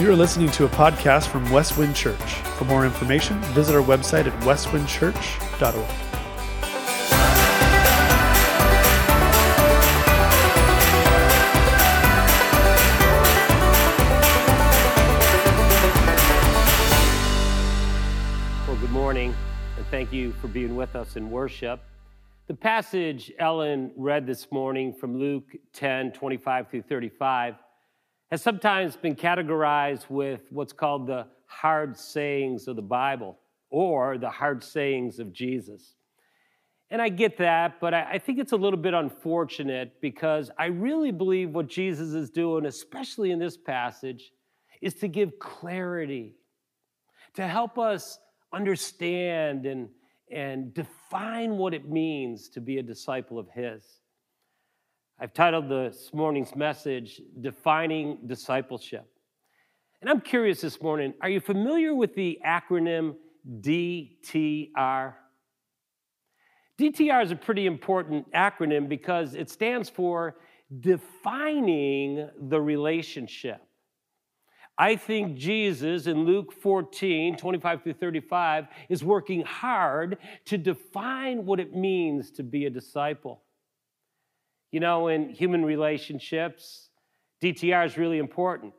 You are listening to a podcast from Westwind Church. For more information, visit our website at westwindchurch.org. Thank you for being with us in worship. The passage Ellen read this morning from Luke 10, 25 through 35 has sometimes been categorized with what's called the hard sayings of the Bible or the hard sayings of Jesus. And I get that, but I think it's a little bit unfortunate because I really believe what Jesus is doing, especially in this passage, is to give clarity, to help us understand and define what it means to be a disciple of his. I've titled this morning's message, Defining Discipleship. And I'm curious this morning, are you familiar with the acronym DTR? DTR is a pretty important acronym because it stands for Defining the Relationship. I think Jesus in Luke 14, 25 through 35 is working hard to define what it means to be a disciple. You know, in human relationships, DTR is really important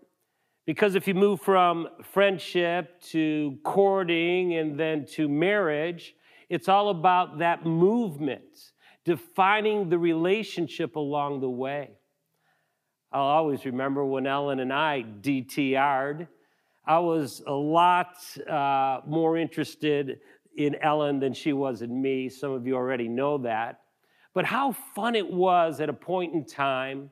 because if you move from friendship to courting and then to marriage, it's all about that movement, defining the relationship along the way. I'll always remember when Ellen and I DTR'd. I was a lot more interested in Ellen than she was in me. Some of you already know that. But how fun it was at a point in time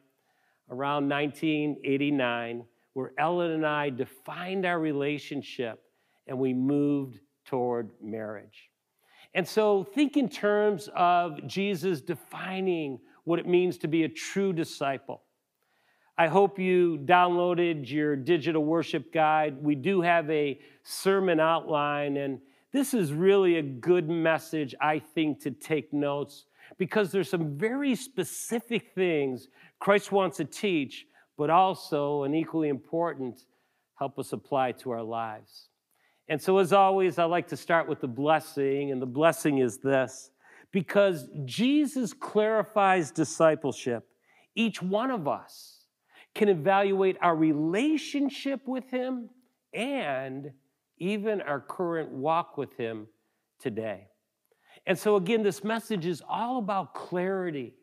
around 1989 where Ellen and I defined our relationship and we moved toward marriage. And so think in terms of Jesus defining what it means to be a true disciple. I hope you downloaded your digital worship guide. We do have a sermon outline, and this is really a good message, I think, to take notes because there's some very specific things Christ wants to teach, but also, and equally important, help us apply to our lives. And so, as always, I like to start with the blessing, and the blessing is this: because Jesus clarifies discipleship, each one of us can evaluate our relationship with him and even our current walk with him today. And so again, this message is all about clarity.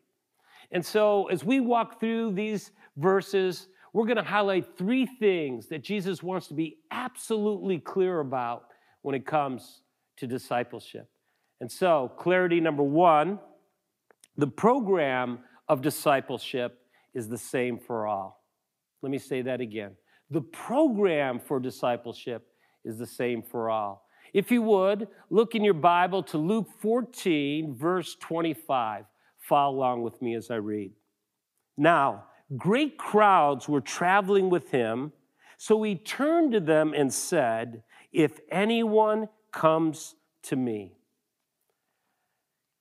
And so as we walk through these verses, we're going to highlight three things that Jesus wants to be absolutely clear about when it comes to discipleship. And so clarity number one, the program of discipleship is the same for all. Let me say that again. The program for discipleship is the same for all. If you would, look in your Bible to Luke 14, verse 25. Follow along with me as I read. Now, great crowds were traveling with him, so he turned to them and said, "If anyone comes to me."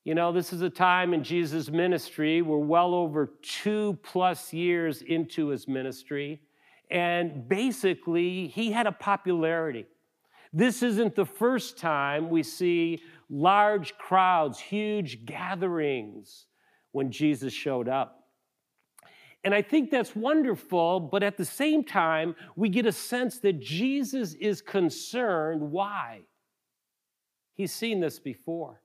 You know, this is a time in Jesus' ministry. We're well over 2+ years into his ministry. And basically, he had a popularity. This isn't the first time we see large crowds, huge gatherings when Jesus showed up. And I think that's wonderful, but at the same time, we get a sense that Jesus is concerned. Why? He's seen this before.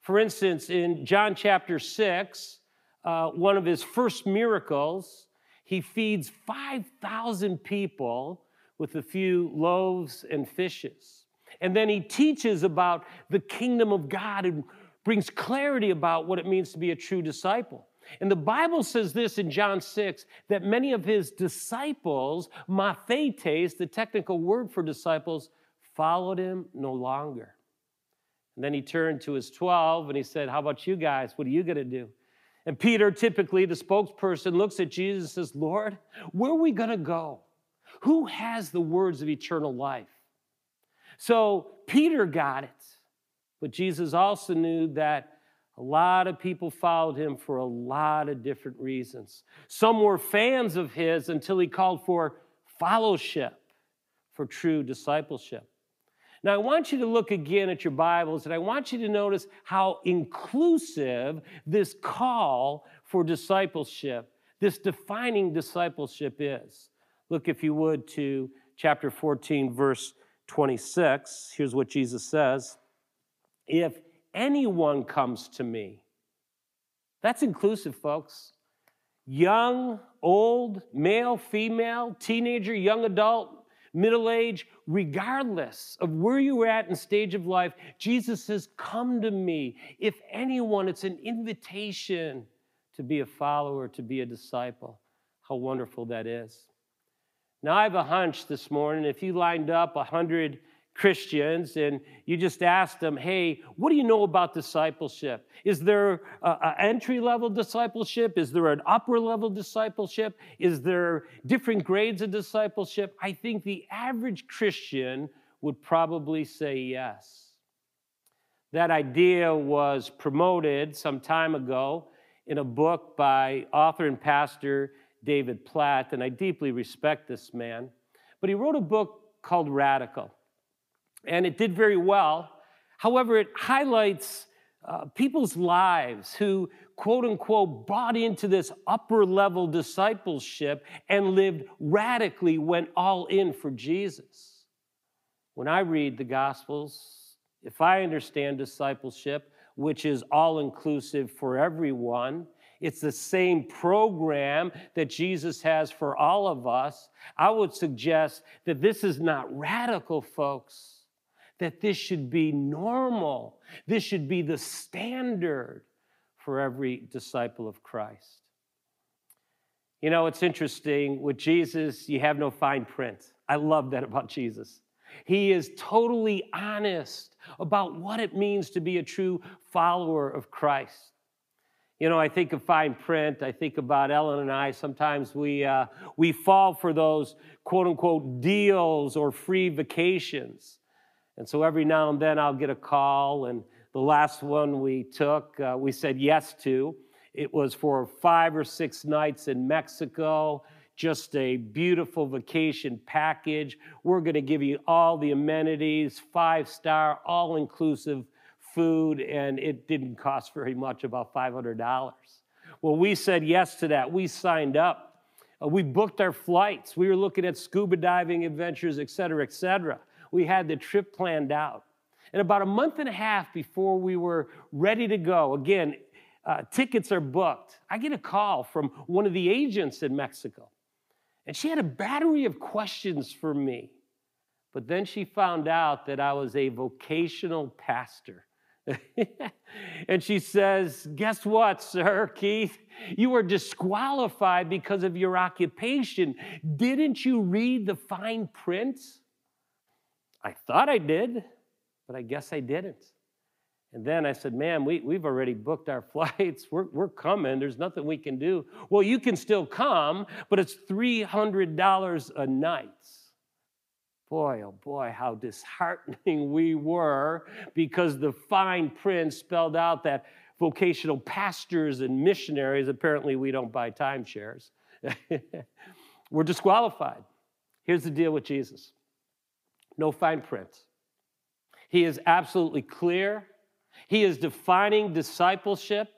For instance, in John chapter 6, one of his first miracles, he feeds 5,000 people with a few loaves and fishes. And then he teaches about the kingdom of God and brings clarity about what it means to be a true disciple. And the Bible says this in John 6, that many of his disciples, mathetes, the technical word for disciples, followed him no longer. And then he turned to his 12 and he said, "How about you guys? What are you going to do?" And Peter, typically the spokesperson, looks at Jesus and says, "Lord, where are we going to go? Who has the words of eternal life?" So Peter got it. But Jesus also knew that a lot of people followed him for a lot of different reasons. Some were fans of his until he called for fellowship. for true discipleship. Now, I want you to look again at your Bibles, and I want you to notice how inclusive this call for discipleship, this defining discipleship is. Look, if you would, to chapter 14, verse 26. Here's what Jesus says. If anyone comes to me, that's inclusive, folks. Young, old, male, female, teenager, young adult, middle age, regardless of where you were at in stage of life, Jesus says, come to me. If anyone, it's an invitation to be a follower, to be a disciple. How wonderful that is. Now, I have a hunch this morning, if you lined up 100 Christians and you just asked them, hey, what do you know about discipleship? Is there an entry-level discipleship? Is there an upper-level discipleship? Is there different grades of discipleship? I think the average Christian would probably say yes. That idea was promoted some time ago in a book by author and pastor David Platt, and I deeply respect this man. But he wrote a book called Radical, and it did very well. However, it highlights people's lives who, quote unquote, bought into this upper level discipleship and lived radically, went all in for Jesus. When I read the Gospels, if I understand discipleship, which is all inclusive for everyone, it's the same program that Jesus has for all of us. I would suggest that this is not radical, folks, that this should be normal. This should be the standard for every disciple of Christ. You know, it's interesting. With Jesus, you have no fine print. I love that about Jesus. He is totally honest about what it means to be a true follower of Christ. You know, I think of fine print. I think about Ellen and I. Sometimes we fall for those quote-unquote deals or free vacations. And so every now and then I'll get a call. And the last one we took, we said yes to. It was for 5 or 6 nights in Mexico, just a beautiful vacation package. We're going to give you all the amenities, 5-star, all-inclusive food, and it didn't cost very much, about $500. Well, we said yes to that. We signed up. We booked our flights. We were looking at scuba diving adventures, et cetera, et cetera. We had the trip planned out. And about a month and a half before we were ready to go, again, tickets are booked. I get a call from one of the agents in Mexico, and she had a battery of questions for me. But then she found out that I was a vocational pastor. And she says, guess what, sir, Keith? You are disqualified because of your occupation. Didn't you read the fine print? I thought I did, but I guess I didn't. And then I said, ma'am, we've already booked our flights. We're coming. There's nothing we can do. Well, you can still come, but it's $300 a night. Boy, oh boy, how disheartening we were, because the fine print spelled out that vocational pastors and missionaries, apparently we don't buy timeshares, were disqualified. Here's the deal with Jesus. No fine print. He is absolutely clear. He is defining discipleship.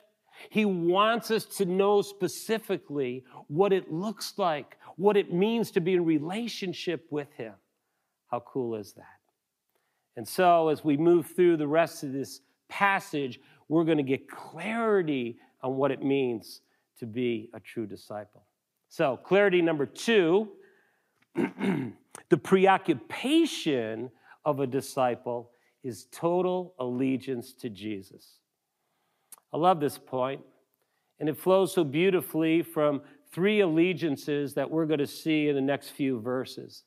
He wants us to know specifically what it looks like, what it means to be in relationship with him. How cool is that? And so as we move through the rest of this passage, we're going to get clarity on what it means to be a true disciple. So clarity number 2, the preoccupation of a disciple is total allegiance to Jesus. I love this point, and it flows so beautifully from 3 allegiances that we're going to see in the next few verses.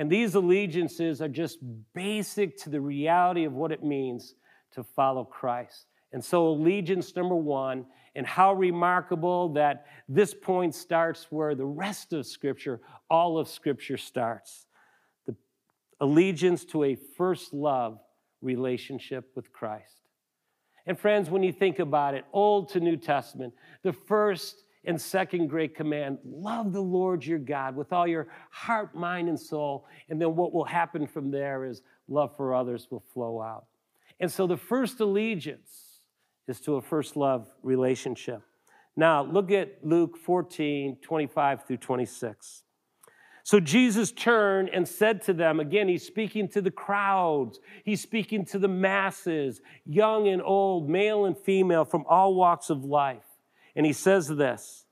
And these allegiances are just basic to the reality of what it means to follow Christ. And so allegiance number 1, and how remarkable that this point starts where the rest of Scripture, all of Scripture starts. The allegiance to a first love relationship with Christ. And friends, when you think about it, Old to New Testament, the first and second great command, love the Lord your God with all your heart, mind, and soul. And then what will happen from there is love for others will flow out. And so the first allegiance is to a first love relationship. Now, look at Luke 14, 25 through 26. So Jesus turned and said to them, again, he's speaking to the crowds. He's speaking to the masses, young and old, male and female, from all walks of life. And he says this,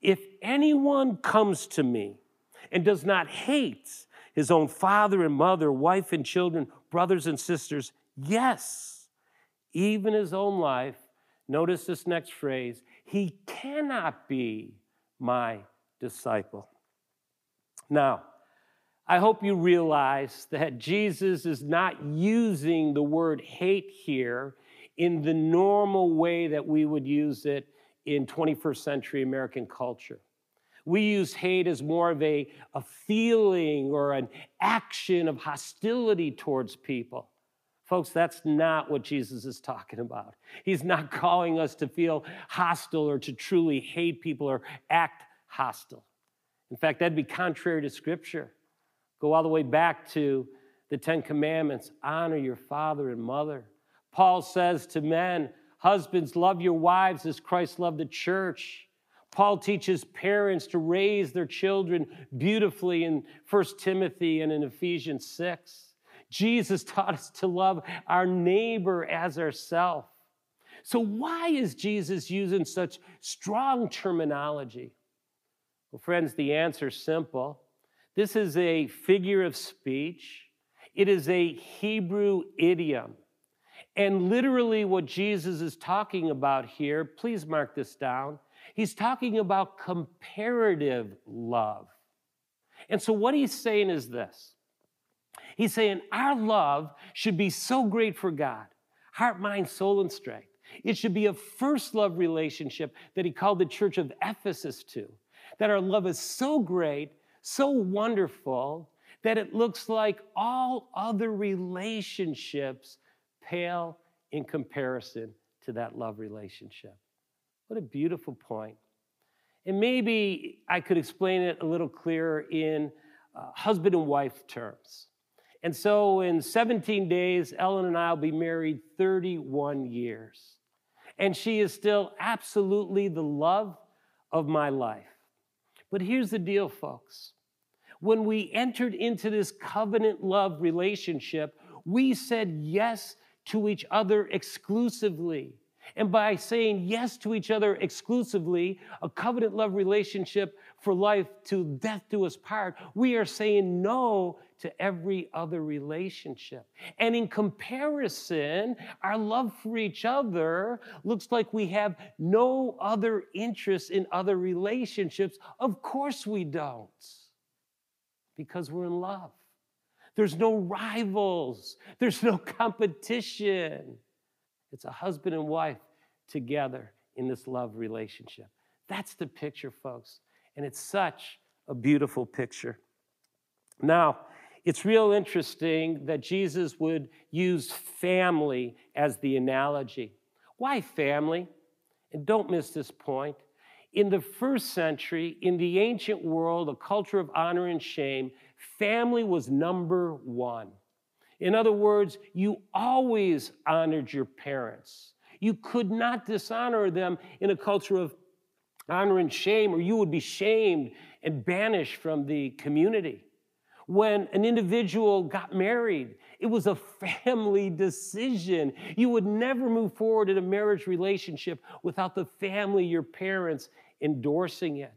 if anyone comes to me and does not hate his own father and mother, wife and children, brothers and sisters, yes, even his own life, notice this next phrase, he cannot be my disciple. Now, I hope you realize that Jesus is not using the word hate here in the normal way that we would use it in 21st century American culture. We use hate as more of a feeling or an action of hostility towards people. Folks, that's not what Jesus is talking about. He's not calling us to feel hostile or to truly hate people or act hostile. In fact, that'd be contrary to Scripture. Go all the way back to the Ten Commandments, honor your father and mother. Paul says to men, husbands, love your wives as Christ loved the church. Paul teaches parents to raise their children beautifully in 1 Timothy and in Ephesians 6. Jesus taught us to love our neighbor as ourselves. So why is Jesus using such strong terminology? Well, friends, the answer is simple. This is a figure of speech. It is a Hebrew idiom. And literally what Jesus is talking about here, please mark this down, he's talking about comparative love. And so what he's saying is this. He's saying our love should be so great for God, heart, mind, soul, and strength. It should be a first love relationship that he called the church of Ephesus to, that our love is so great, so wonderful, that it looks like all other relationships pale in comparison to that love relationship. What a beautiful point. And maybe I could explain it a little clearer in husband and wife terms. And so in 17 days, Ellen and I will be married 31 years. And she is still absolutely the love of my life. But here's the deal, folks. When we entered into this covenant love relationship, we said yes to each other exclusively. And by saying yes to each other exclusively, a covenant love relationship for life, to death do us part, we are saying no to every other relationship. And in comparison, our love for each other looks like we have no other interest in other relationships. Of course we don't, because we're in love. There's no rivals. There's no competition. It's a husband and wife together in this love relationship. That's the picture, folks. And it's such a beautiful picture. Now, it's real interesting that Jesus would use family as the analogy. Why family? And don't miss this point. In the first century, in the ancient world, a culture of honor and shame, family was number one. In other words, you always honored your parents. You could not dishonor them in a culture of honor and shame, or you would be shamed and banished from the community. When an individual got married, it was a family decision. You would never move forward in a marriage relationship without the family, your parents, endorsing it.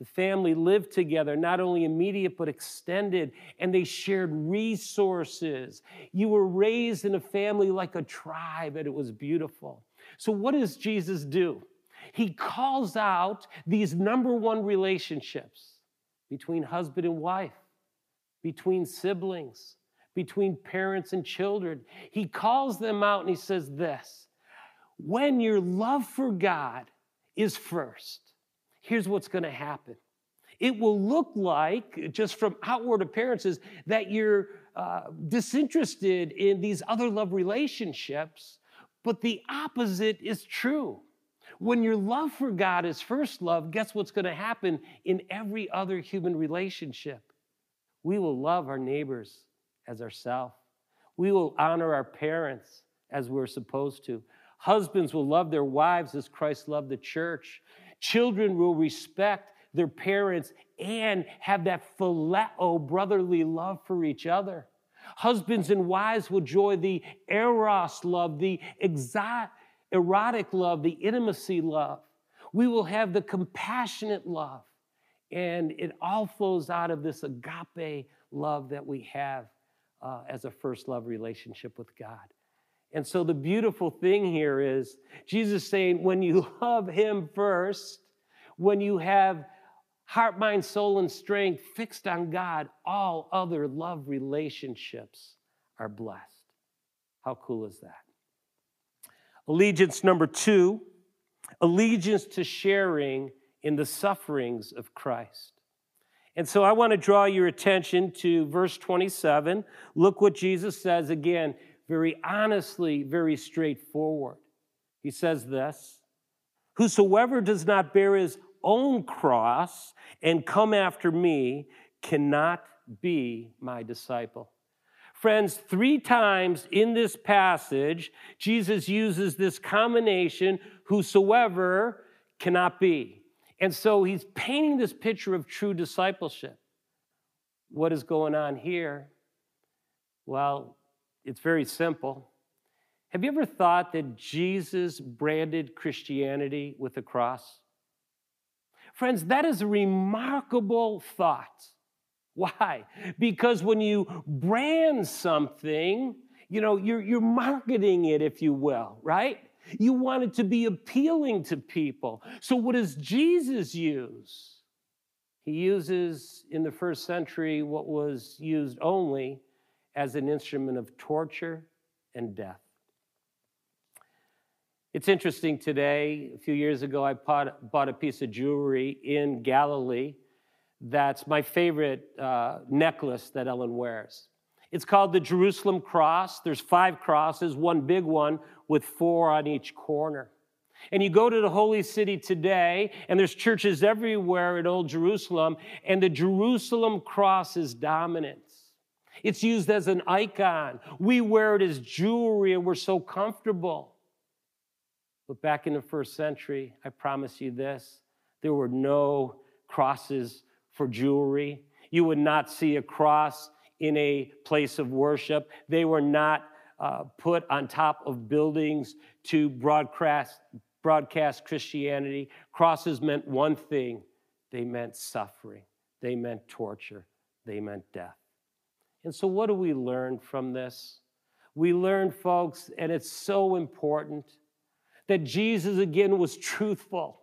The family lived together, not only immediate, but extended, and they shared resources. You were raised in a family like a tribe, and it was beautiful. So what does Jesus do? He calls out these number one relationships between husband and wife, between siblings, between parents and children. He calls them out, and he says this, when your love for God is first, here's what's going to happen. It will look like, just from outward appearances, that you're disinterested in these other love relationships, but the opposite is true. When your love for God is first love, guess what's going to happen in every other human relationship? We will love our neighbors as ourselves. We will honor our parents as we're supposed to. Husbands will love their wives as Christ loved the church. Children will respect their parents and have that phileo brotherly love for each other. Husbands and wives will enjoy the eros love, the erotic love, the intimacy love. We will have the compassionate love. And it all flows out of this agape love that we have as a first love relationship with God. And so the beautiful thing here is Jesus saying, when you love him first, when you have heart, mind, soul, and strength fixed on God, all other love relationships are blessed. How cool is that? Allegiance number 2, allegiance to sharing in the sufferings of Christ. And so I want to draw your attention to verse 27. Look what Jesus says again, very honestly, very straightforward. He says this, "Whosoever does not bear his own cross and come after me cannot be my disciple." Friends, 3 times in this passage, Jesus uses this combination, whosoever cannot be. And so he's painting this picture of true discipleship. What is going on here? Well, it's very simple. Have you ever thought that Jesus branded Christianity with a cross? Friends, that is a remarkable thought. Why? Because when you brand something, you're marketing it, if you will, right? You want it to be appealing to people. So what does Jesus use? He uses in the first century what was used only as an instrument of torture and death. It's interesting today, a few years ago, I bought a piece of jewelry in Galilee that's my favorite necklace that Ellen wears. It's called the Jerusalem Cross. There's 5 crosses, one big one with 4 on each corner. And you go to the holy city today, and there's churches everywhere in Old Jerusalem, and the Jerusalem Cross is dominant. It's used as an icon. We wear it as jewelry, and we're so comfortable. But back in the first century, I promise you this, there were no crosses for jewelry. You would not see a cross in a place of worship. They were not put on top of buildings to broadcast Christianity. Crosses meant one thing. They meant suffering. They meant torture. They meant death. And so what do we learn from this? We learn, folks, and it's so important, that Jesus, again, was truthful.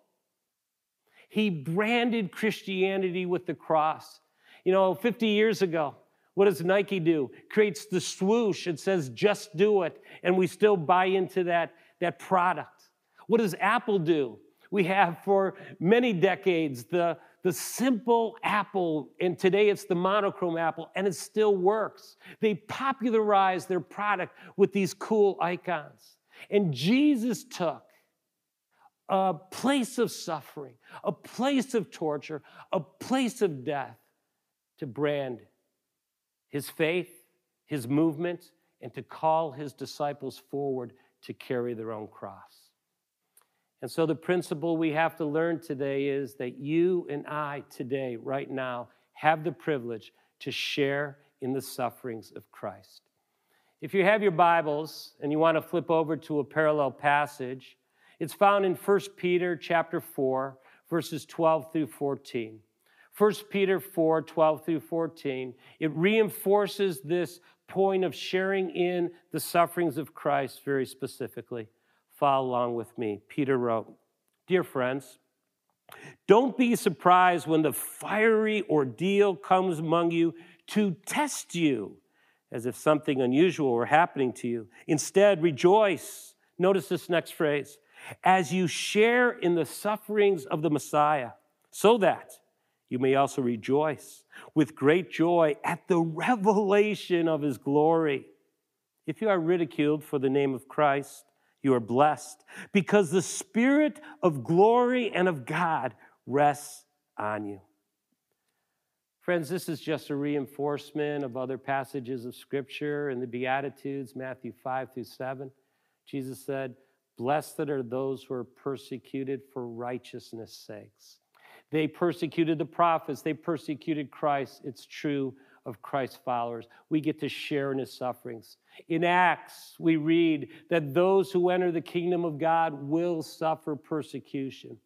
He branded Christianity with the cross. 50 years ago, what does Nike do? Creates the swoosh and says, just do it, and we still buy into that product. What does Apple do? We have for many decades the simple apple, and today it's the monochrome apple, and it still works. They popularize their product with these cool icons. And Jesus took a place of suffering, a place of torture, a place of death to brand his faith, his movement, and to call his disciples forward to carry their own cross. And so the principle we have to learn today is that you and I today, right now, have the privilege to share in the sufferings of Christ. If you have your Bibles and you want to flip over to a parallel passage, it's found in 1 Peter chapter 4, verses 12 through 14. 1 Peter 4, 12 through 14, it reinforces this point of sharing in the sufferings of Christ very specifically. Follow along with me. Peter wrote, "Dear friends, don't be surprised when the fiery ordeal comes among you to test you, as if something unusual were happening to you. Instead, rejoice." Notice this next phrase. "As you share in the sufferings of the Messiah, so that you may also rejoice with great joy at the revelation of his glory. If you are ridiculed for the name of Christ, you are blessed because the Spirit of glory and of God rests on you. Friends, this is just a reinforcement of other passages of Scripture in the Beatitudes, Matthew 5-7. Jesus said, "Blessed are those who are persecuted for righteousness' sakes." They persecuted the prophets. They persecuted Christ. It's true of Christ's followers. We get to share in his sufferings. In Acts, we read that those who enter the kingdom of God will suffer persecution.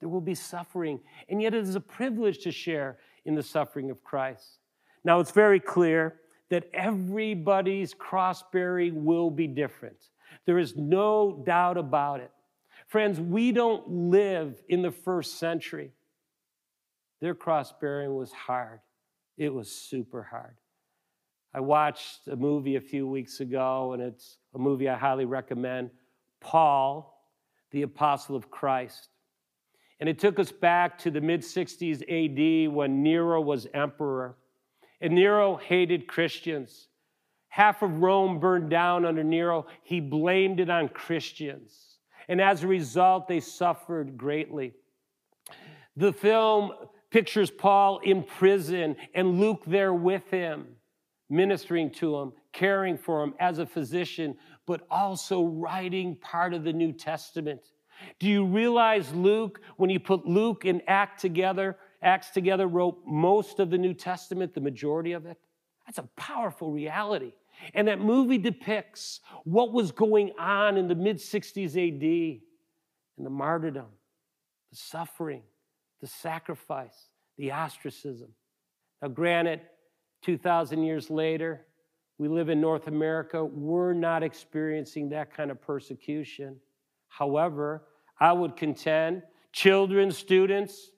There will be suffering, and yet it is a privilege to share in the suffering of Christ. Now, it's very clear that everybody's cross-bearing will be different. There is no doubt about it. Friends, we don't live in the first century. Their cross-bearing was hard. It was super hard. I watched a movie a few weeks ago, and it's a movie I highly recommend, Paul, the Apostle of Christ. And it took us back to the mid-60s AD when Nero was emperor. And Nero hated Christians. Half of Rome burned down under Nero. He blamed it on Christians. And as a result, they suffered greatly. The film pictures Paul in prison and Luke there with him, ministering to him, caring for him as a physician, but also writing part of the New Testament. Do you realize Luke, when you put Luke and Acts together, wrote most of the New Testament, the majority of it? That's a powerful reality. And that movie depicts what was going on in the mid-60s AD and the martyrdom, the suffering, the sacrifice, the ostracism. Now, granted, 2,000 years later, we live in North America. We're not experiencing that kind of persecution. However, I would contend, children, students,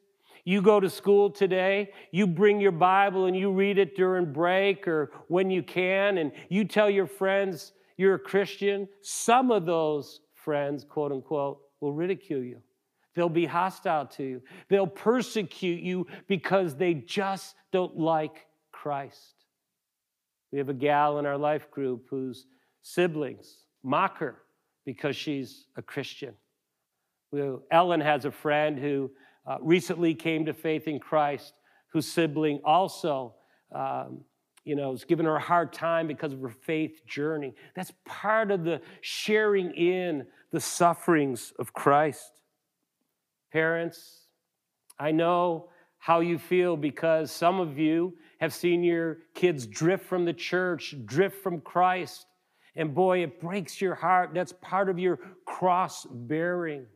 you go to school today, you bring your Bible and you read it during break or when you can, and you tell your friends you're a Christian. Some of those friends, quote unquote, will ridicule you. They'll be hostile to you. They'll persecute you because they just don't like Christ. We have a gal in our life group whose siblings mock her because she's a Christian. Ellen has a friend who recently came to faith in Christ, whose sibling also, is giving her a hard time because of her faith journey. That's part of the sharing in the sufferings of Christ. Parents, I know how you feel because some of you have seen your kids drift from the church, drift from Christ. And boy, it breaks your heart. That's part of your cross-bearing.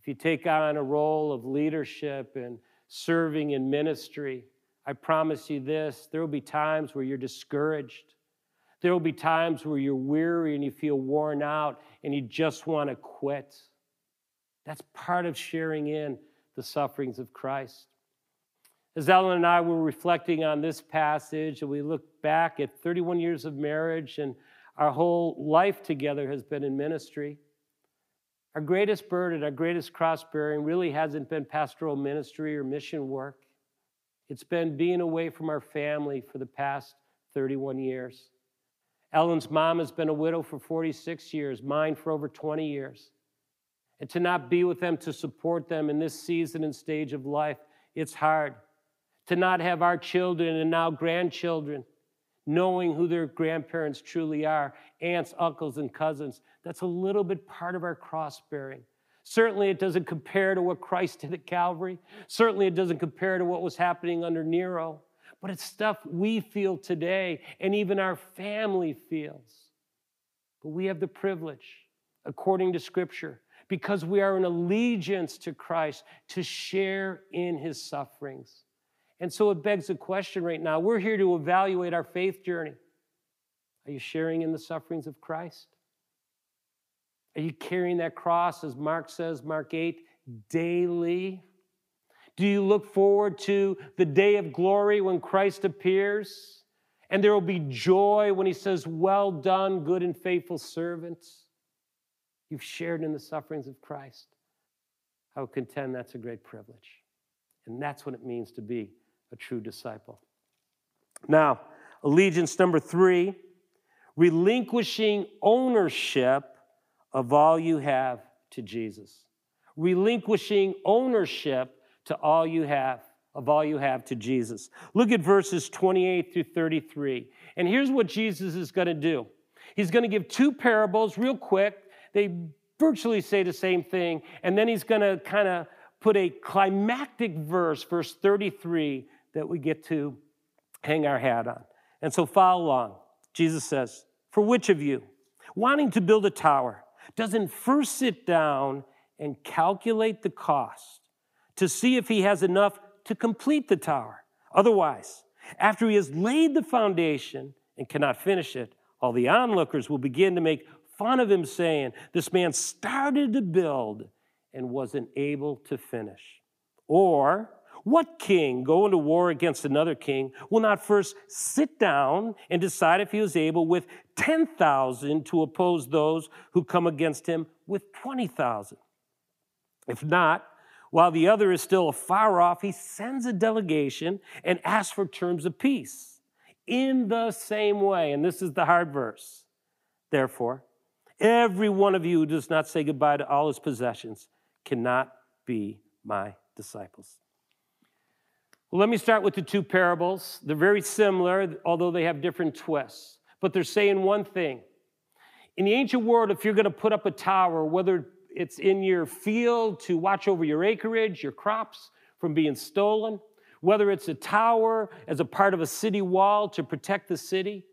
If you take on a role of leadership and serving in ministry, I promise you this, there will be times where you're discouraged. There will be times where you're weary and you feel worn out and you just want to quit. That's part of sharing in the sufferings of Christ. As Ellen and I were reflecting on this passage, and we looked back at 31 years of marriage, and our whole life together has been in ministry. Our greatest burden, our greatest cross-bearing really hasn't been pastoral ministry or mission work. It's been being away from our family for the past 31 years. Ellen's mom has been a widow for 46 years, mine for over 20 years. And to not be with them, to support them in this season and stage of life, it's hard. To not have our children and now grandchildren knowing who their grandparents truly are, aunts, uncles, and cousins, that's a little bit part of our cross-bearing. Certainly it doesn't compare to what Christ did at Calvary. Certainly it doesn't compare to what was happening under Nero. But it's stuff we feel today, and even our family feels. But we have the privilege, according to Scripture, because we are in allegiance to Christ, to share in his sufferings. And so it begs the question right now. We're here to evaluate our faith journey. Are you sharing in the sufferings of Christ? Are you carrying that cross, as Mark says, Mark 8, daily? Do you look forward to the day of glory when Christ appears? And there will be joy when he says, "Well done, good and faithful servants." You've shared in the sufferings of Christ. I would contend that's a great privilege. And that's what it means to be a true disciple. Now, allegiance number 3, relinquishing ownership of all you have to Jesus. Relinquishing ownership to all you have, of all you have to Jesus. Look at verses 28 through 33. And here's what Jesus is going to do. He's going to give two parables real quick. They virtually say the same thing. And then he's going to kind of put a climactic verse, verse 33, that we get to hang our hat on. And so follow along. Jesus says, "For which of you, wanting to build a tower, doesn't first sit down and calculate the cost to see if he has enough to complete the tower? Otherwise, after he has laid the foundation and cannot finish it, all the onlookers will begin to make fun of him, saying, 'This man started to build and wasn't able to finish.' Or, what king going to war against another king will not first sit down and decide if he was able with 10,000 to oppose those who come against him with 20,000? If not, while the other is still afar off, he sends a delegation and asks for terms of peace. In the same way," and this is the hard verse, "therefore, every one of you who does not say goodbye to all his possessions cannot be my disciples." Well, let me start with the two parables. They're very similar, although they have different twists. But they're saying one thing. In the ancient world, if you're going to put up a tower, whether it's in your field to watch over your acreage, your crops from being stolen, whether it's a tower as a part of a city wall to protect the city,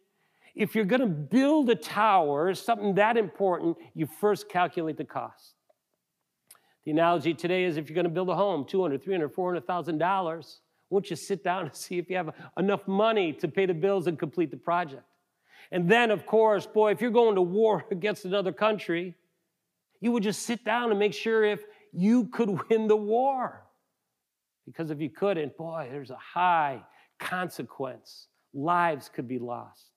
if you're going to build a tower, something that important, you first calculate the cost. The analogy today is if you're going to build a home, $200,000, $300,000, $400,000, won't you sit down and see if you have enough money to pay the bills and complete the project? And then, of course, boy, if you're going to war against another country, you would just sit down and make sure if you could win the war. Because if you couldn't, boy, there's a high consequence. Lives could be lost.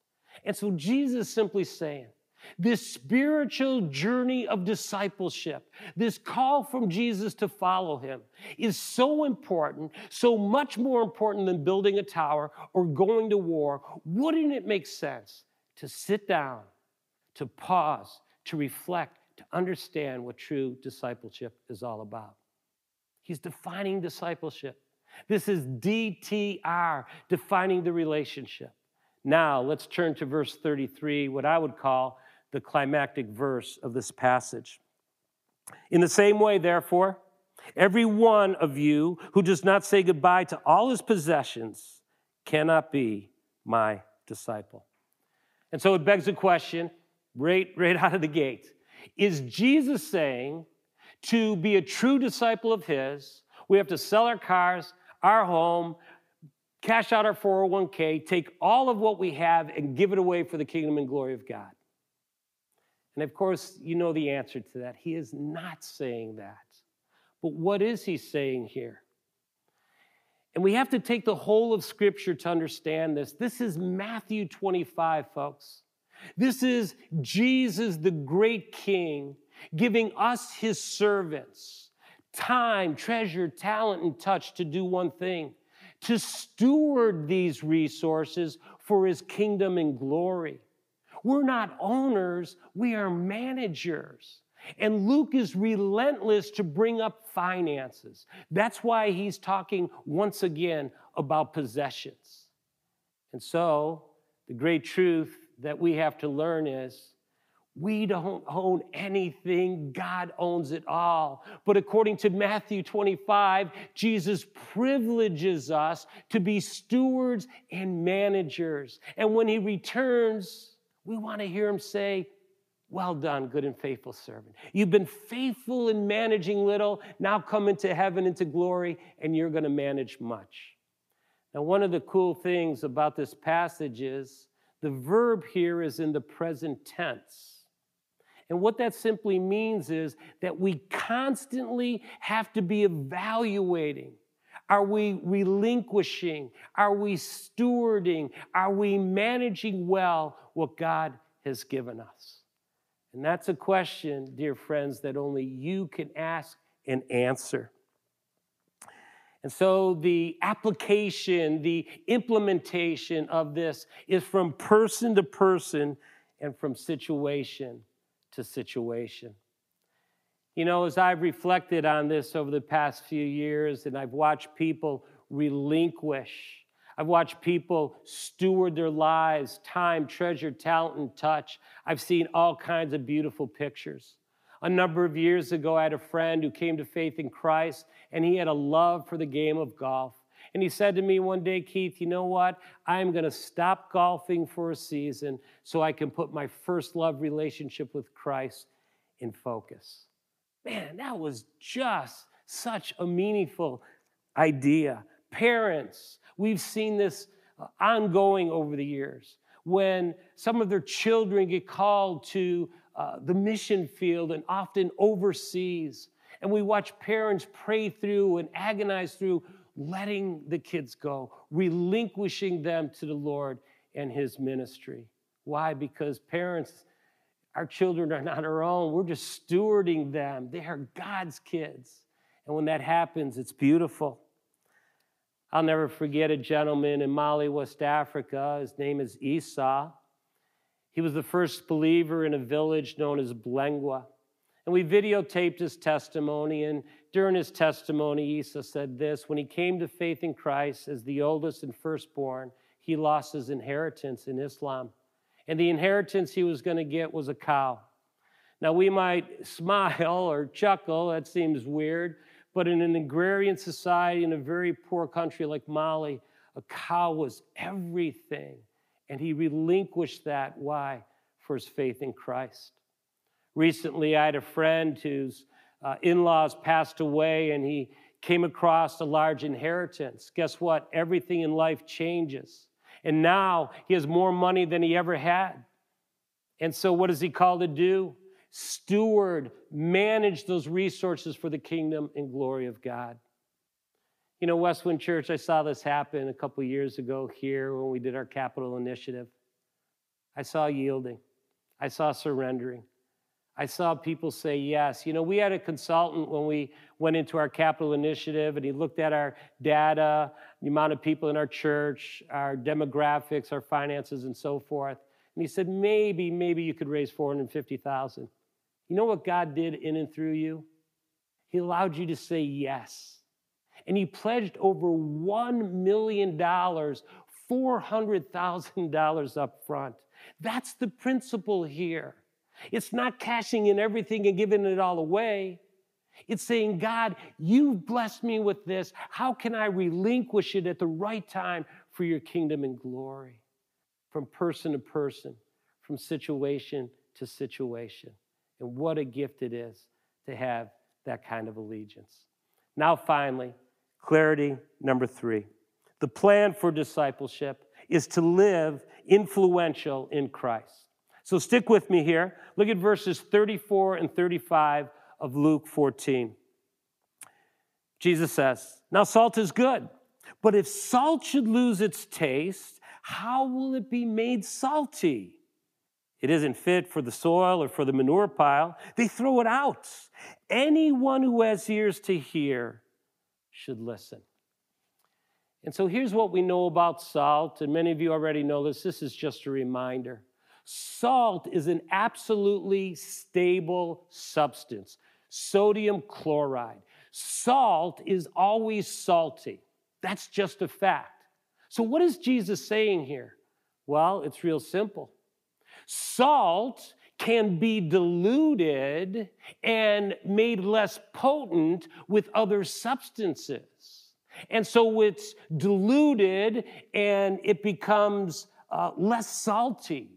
And so Jesus is simply saying, this spiritual journey of discipleship, this call from Jesus to follow him is so important, so much more important than building a tower or going to war. Wouldn't it make sense to sit down, to pause, to reflect, to understand what true discipleship is all about? He's defining discipleship. This is DTR, defining the relationship. Now, let's turn to verse 33, what I would call the climactic verse of this passage. "In the same way, therefore, every one of you who does not say goodbye to all his possessions cannot be my disciple." And so it begs the question, right out of the gate, is Jesus saying to be a true disciple of his, we have to sell our cars, our home, cash out our 401k, take all of what we have and give it away for the kingdom and glory of God? And of course, you know the answer to that. He is not saying that. But what is he saying here? And we have to take the whole of Scripture to understand this. This is Matthew 25, folks. This is Jesus, the great King, giving us his servants time, treasure, talent, and touch to do one thing: to steward these resources for his kingdom and glory. We're not owners, we are managers. And Luke is relentless to bring up finances. That's why he's talking once again about possessions. And so, the great truth that we have to learn is we don't own anything. God owns it all. But according to Matthew 25, Jesus privileges us to be stewards and managers. And when he returns, we want to hear him say, "Well done, good and faithful servant. You've been faithful in managing little. Now come into heaven, into glory, and you're going to manage much." Now, one of the cool things about this passage is the verb here is in the present tense. And what that simply means is that we constantly have to be evaluating. Are we relinquishing? Are we stewarding? Are we managing well what God has given us? And that's a question, dear friends, that only you can ask and answer. And so the application, the implementation of this is from person to person and from situation to situation. You know, as I've reflected on this over the past few years, and I've watched people relinquish, I've watched people steward their lives, time, treasure, talent, and touch. I've seen all kinds of beautiful pictures. A number of years ago, I had a friend who came to faith in Christ, and he had a love for the game of golf. And he said to me one day, Keith, you know what? I'm going to stop golfing for a season so I can put my first love relationship with Christ in focus. Man, that was just such a meaningful idea. Parents, we've seen this ongoing over the years. When some of their children get called to the mission field and often overseas, and we watch parents pray through and agonize through letting the kids go, relinquishing them to the Lord and his ministry. Why? Because parents, our children are not our own. We're just stewarding them. They are God's kids. And when that happens, it's beautiful. I'll never forget a gentleman in Mali, West Africa. His name is Esau. He was the first believer in a village known as Blengwa. And we videotaped his testimony, and during his testimony, Esau said this: when he came to faith in Christ as the oldest and firstborn, he lost his inheritance in Islam. And the inheritance he was going to get was a cow. Now, we might smile or chuckle, that seems weird, but in an agrarian society in a very poor country like Mali, a cow was everything. And he relinquished that. Why? For his faith in Christ. Recently, I had a friend whose in-laws passed away, and he came across a large inheritance. Guess what? Everything in life changes. And now he has more money than he ever had. And so what is he called to do? Steward, manage those resources for the kingdom and glory of God. You know, Westwind Church, I saw this happen a couple years ago here when we did our capital initiative. I saw yielding. I saw surrendering. I saw people say yes. You know, we had a consultant when we went into our capital initiative, and he looked at our data, the amount of people in our church, our demographics, our finances, and so forth. And he said, maybe you could raise $450,000. You know what God did in and through you? He allowed you to say yes. And you pledged over $1 million, $400,000 up front. That's the principle here. It's not cashing in everything and giving it all away. It's saying, God, you've blessed me with this. How can I relinquish it at the right time for your kingdom and glory? From person to person, from situation to situation. And what a gift it is to have that kind of allegiance. Now, finally, clarity number 3. The plan for discipleship is to live influential in Christ. So stick with me here. Look at verses 34 and 35 of Luke 14. Jesus says, now salt is good, but if salt should lose its taste, how will it be made salty? It isn't fit for the soil or for the manure pile. They throw it out. Anyone who has ears to hear should listen. And so here's what we know about salt, and many of you already know this. This is just a reminder. Salt is an absolutely stable substance, sodium chloride. Salt is always salty. That's just a fact. So what is Jesus saying here? Well, it's real simple. Salt can be diluted and made less potent with other substances. And so it's diluted and it becomes less salty.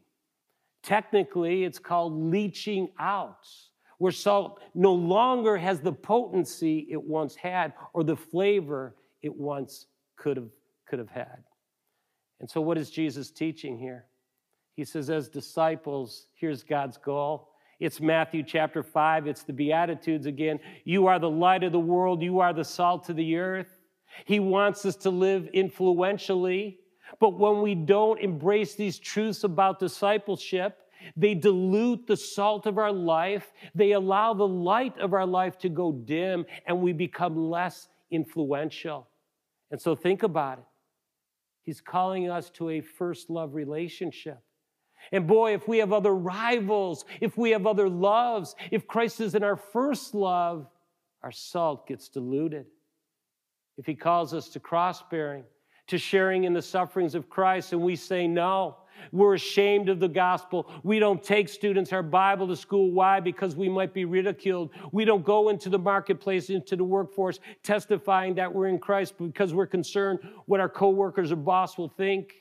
Technically, it's called leaching out, where salt no longer has the potency it once had or the flavor it once could have had. And so what is Jesus teaching here? He says, as disciples, here's God's goal. It's Matthew chapter 5. It's the Beatitudes again. You are the light of the world. You are the salt of the earth. He wants us to live influentially. But when we don't embrace these truths about discipleship, they dilute the salt of our life. They allow the light of our life to go dim, and we become less influential. And so think about it. He's calling us to a first love relationship. And boy, if we have other rivals, if we have other loves, if Christ is in our first love, our salt gets diluted. If he calls us to cross-bearing, to sharing in the sufferings of Christ, and we say no, we're ashamed of the gospel. We don't take students our Bible to school. Why? Because we might be ridiculed. We don't go into the marketplace, into the workforce, testifying that we're in Christ because we're concerned what our coworkers or boss will think.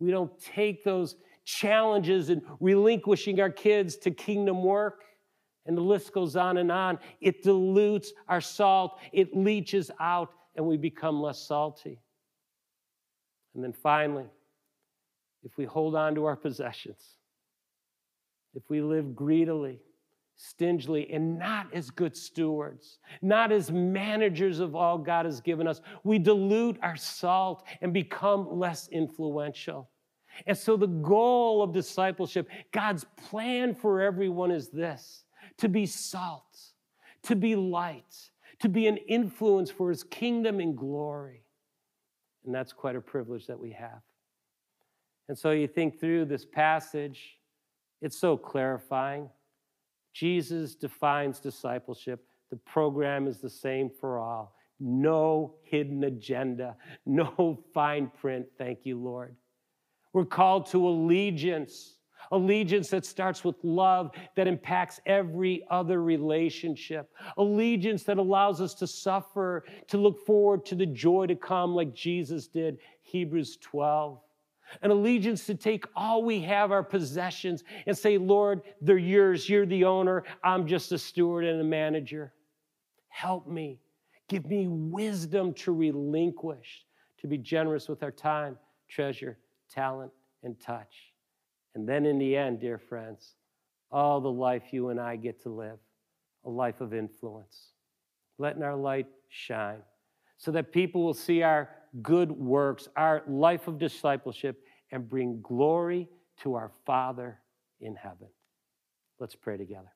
We don't take those challenges in relinquishing our kids to kingdom work. And the list goes on and on. It dilutes our salt. It leaches out, and we become less salty. And then finally, if we hold on to our possessions, if we live greedily, stingily, and not as good stewards, not as managers of all God has given us, we dilute our salt and become less influential. And so the goal of discipleship, God's plan for everyone is this: to be salt, to be light, to be an influence for his kingdom and glory. And that's quite a privilege that we have. And so you think through this passage, it's so clarifying. Jesus defines discipleship. The program is the same for all. No hidden agenda, no fine print, thank you, Lord. We're called to allegiance, allegiance that starts with love that impacts every other relationship, allegiance that allows us to suffer, to look forward to the joy to come like Jesus did, Hebrews 12. An allegiance to take all we have, our possessions, and say, Lord, they're yours. You're the owner. I'm just a steward and a manager. Help me. Give me wisdom to relinquish, to be generous with our time, treasure, talent, and touch. And then in the end, dear friends, all the life you and I get to live, a life of influence, letting our light shine so that people will see our good works, our life of discipleship, and bring glory to our Father in heaven. Let's pray together.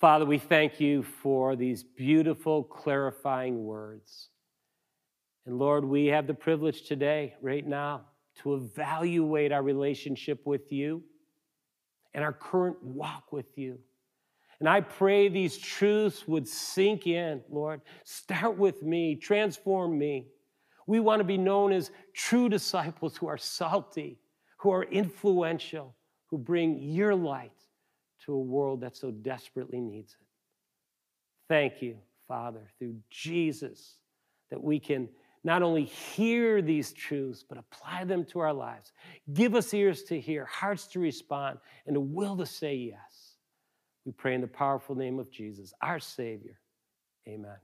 Father, we thank you for these beautiful, clarifying words. And Lord, we have the privilege today, right now, to evaluate our relationship with you and our current walk with you. And I pray these truths would sink in, Lord. Start with me. Transform me. We want to be known as true disciples who are salty, who are influential, who bring your light to a world that so desperately needs it. Thank you, Father, through Jesus, that we can not only hear these truths, but apply them to our lives. Give us ears to hear, hearts to respond, and a will to say yes. We pray in the powerful name of Jesus, our Savior. Amen.